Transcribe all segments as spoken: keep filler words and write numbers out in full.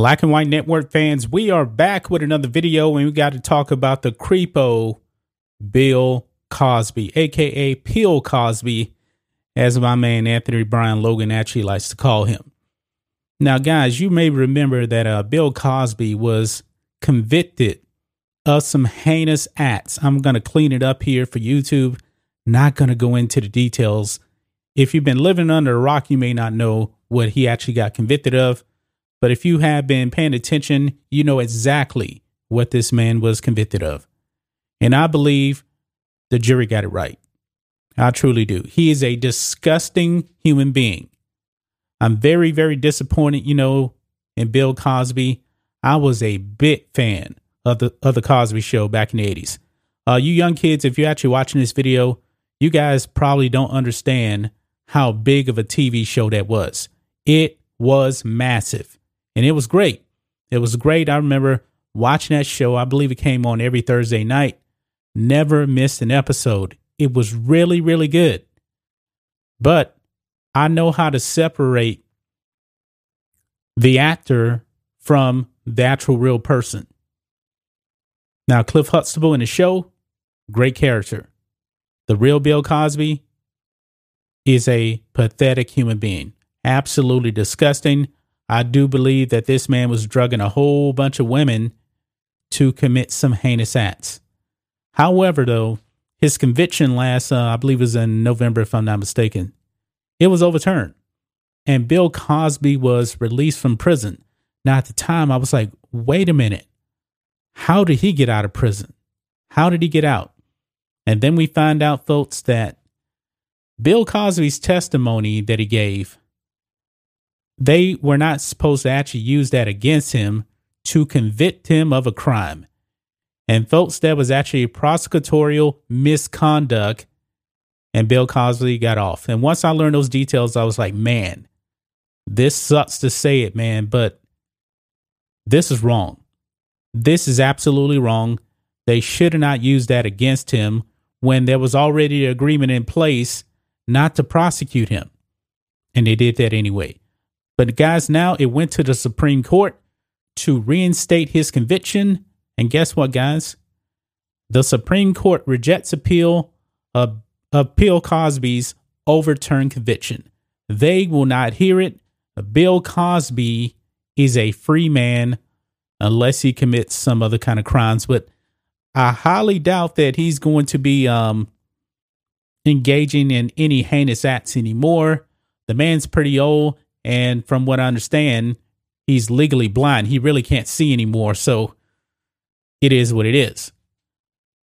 Black and White Network fans, we are back with another video, and we got to talk about the creepo Bill Cosby, aka Pill Cosby, as my man Anthony Brian Logan actually likes to call him. Now, guys, you may remember that uh, Bill Cosby was convicted of some heinous acts. I'm going to clean it up here for YouTube. Not going to go into the details. If you've been living under a rock, you may not know what he actually got convicted of. But if you have been paying attention, you know exactly what this man was convicted of. And I believe the jury got it right. I truly do. He is a disgusting human being. I'm very, very disappointed, you know, in Bill Cosby. I was a big fan of the, of the Cosby Show back in the eighties. Uh, you young kids, if you're actually watching this video, you guys probably don't understand how big of a T V show that was. It was massive. And it was great. It was great. I remember watching that show. I believe it came on every Thursday night. Never missed an episode. It was really, really good. But I know how to separate the actor from the actual real person. Now, Cliff Hustleball in the show, great character. The real Bill Cosby is a pathetic human being. Absolutely disgusting. I do believe that this man was drugging a whole bunch of women to commit some heinous acts. However, though, his conviction last, uh, I believe it was in November, if I'm not mistaken, it was overturned. And Bill Cosby was released from prison. Now, at the time, I was like, wait a minute. How did he get out of prison? How did he get out? And then we find out, folks, that Bill Cosby's testimony that he gave, they were not supposed to actually use that against him to convict him of a crime. And folks, that was actually prosecutorial misconduct. And Bill Cosby got off. And once I learned those details, I was like, man, this sucks to say it, man, but this is wrong. This is absolutely wrong. They should have not used that against him when there was already an agreement in place not to prosecute him. And they did that anyway. But guys, now it went to the Supreme Court to reinstate his conviction. And guess what, guys? The Supreme Court rejects appeal of, of Bill Cosby's overturned conviction. They will not hear it. Bill Cosby is a free man unless he commits some other kind of crimes. But I highly doubt that he's going to be um, engaging in any heinous acts anymore. The man's pretty old. And from what I understand, he's legally blind. He really can't see anymore. So it is what it is.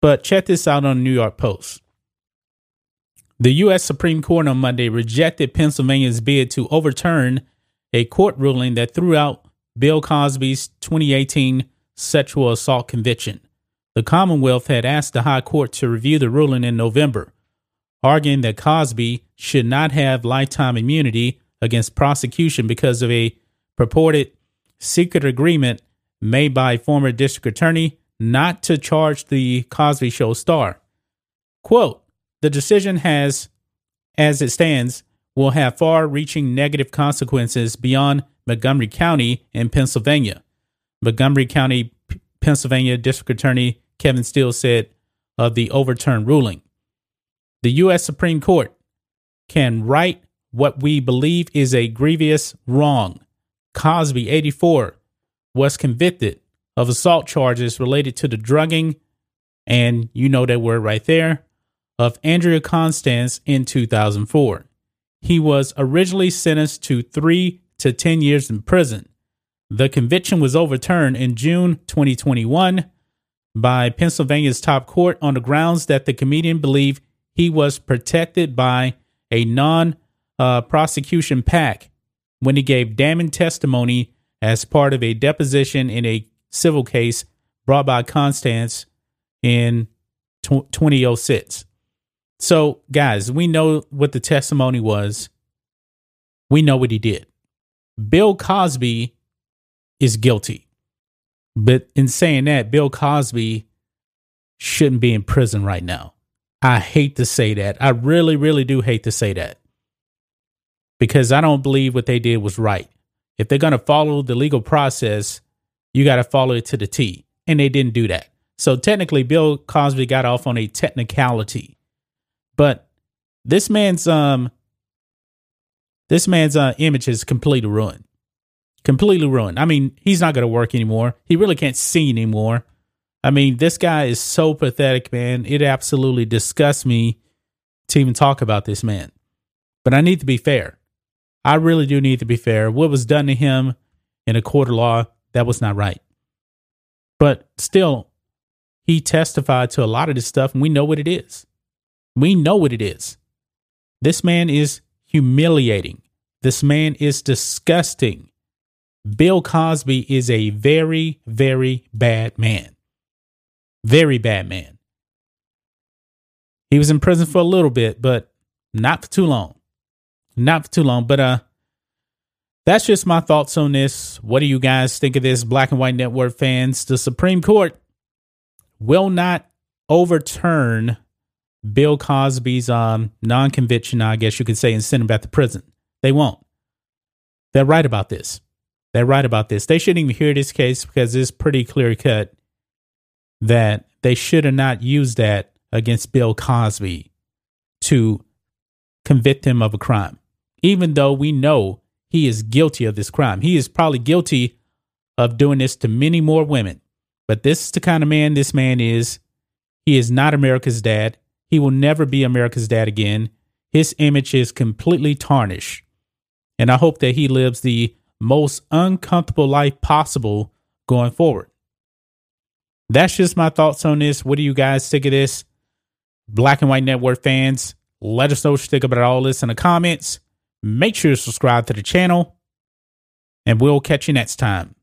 But check this out on the New York Post. The U S Supreme Court on Monday rejected Pennsylvania's bid to overturn a court ruling that threw out Bill Cosby's twenty eighteen sexual assault conviction. The Commonwealth had asked the High Court to review the ruling in November, arguing that Cosby should not have lifetime immunity against prosecution because of a purported secret agreement made by former district attorney not to charge the Cosby Show star. Quote, the decision has, as it stands, will have far-reaching negative consequences beyond Montgomery County in Pennsylvania. Montgomery County, Pennsylvania District Attorney Kevin Steele said of the overturned ruling. The U S Supreme Court can write what we believe is a grievous wrong. Cosby, eighty-four, was convicted of assault charges related to the drugging, and you know that word right there, of Andrea Constand in two thousand four. He was originally sentenced to three to ten years in prison. The conviction was overturned in June twenty twenty-one by Pennsylvania's top court on the grounds that the comedian believed he was protected by a non Uh, prosecution pack when he gave damning testimony as part of a deposition in a civil case brought by Constance in twenty oh six. So, guys, we know what the testimony was. We know what he did. Bill Cosby is guilty. But in saying that, Bill Cosby shouldn't be in prison right now. I hate to say that. I really, really do hate to say that. Because I don't believe what they did was right. If they're going to follow the legal process, you got to follow it to the T. And they didn't do that. So technically, Bill Cosby got off on a technicality. But this man's um, this man's uh, image is completely ruined. Completely ruined. I mean, he's not going to work anymore. He really can't sing anymore. I mean, this guy is so pathetic, man. It absolutely disgusts me to even talk about this man. But I need to be fair. I really do need to be fair. What was done to him in a court of law, that was not right. But still, he testified to a lot of this stuff, and we know what it is. We know what it is. This man is humiliating. This man is disgusting. Bill Cosby is a very, very bad man. Very bad man. He was in prison for a little bit, but not for too long. Not for too long, but uh, that's just my thoughts on this. What do you guys think of this, Black and White Network fans? The Supreme Court will not overturn Bill Cosby's um, non-conviction, I guess you could say, and send him back to prison. They won't. They're right about this. They're right about this. They shouldn't even hear this case because it's pretty clear cut that they should have not used that against Bill Cosby to convict him of a crime, even though we know he is guilty of this crime. He is probably guilty of doing this to many more women. But this is the kind of man this man is. He is not America's dad. He will never be America's dad again. His image is completely tarnished. And I hope that he lives the most uncomfortable life possible going forward. That's just my thoughts on this. What do you guys think of this? Black and White Network fans, let us know what you think about all this in the comments. Make sure to subscribe to the channel, and we'll catch you next time.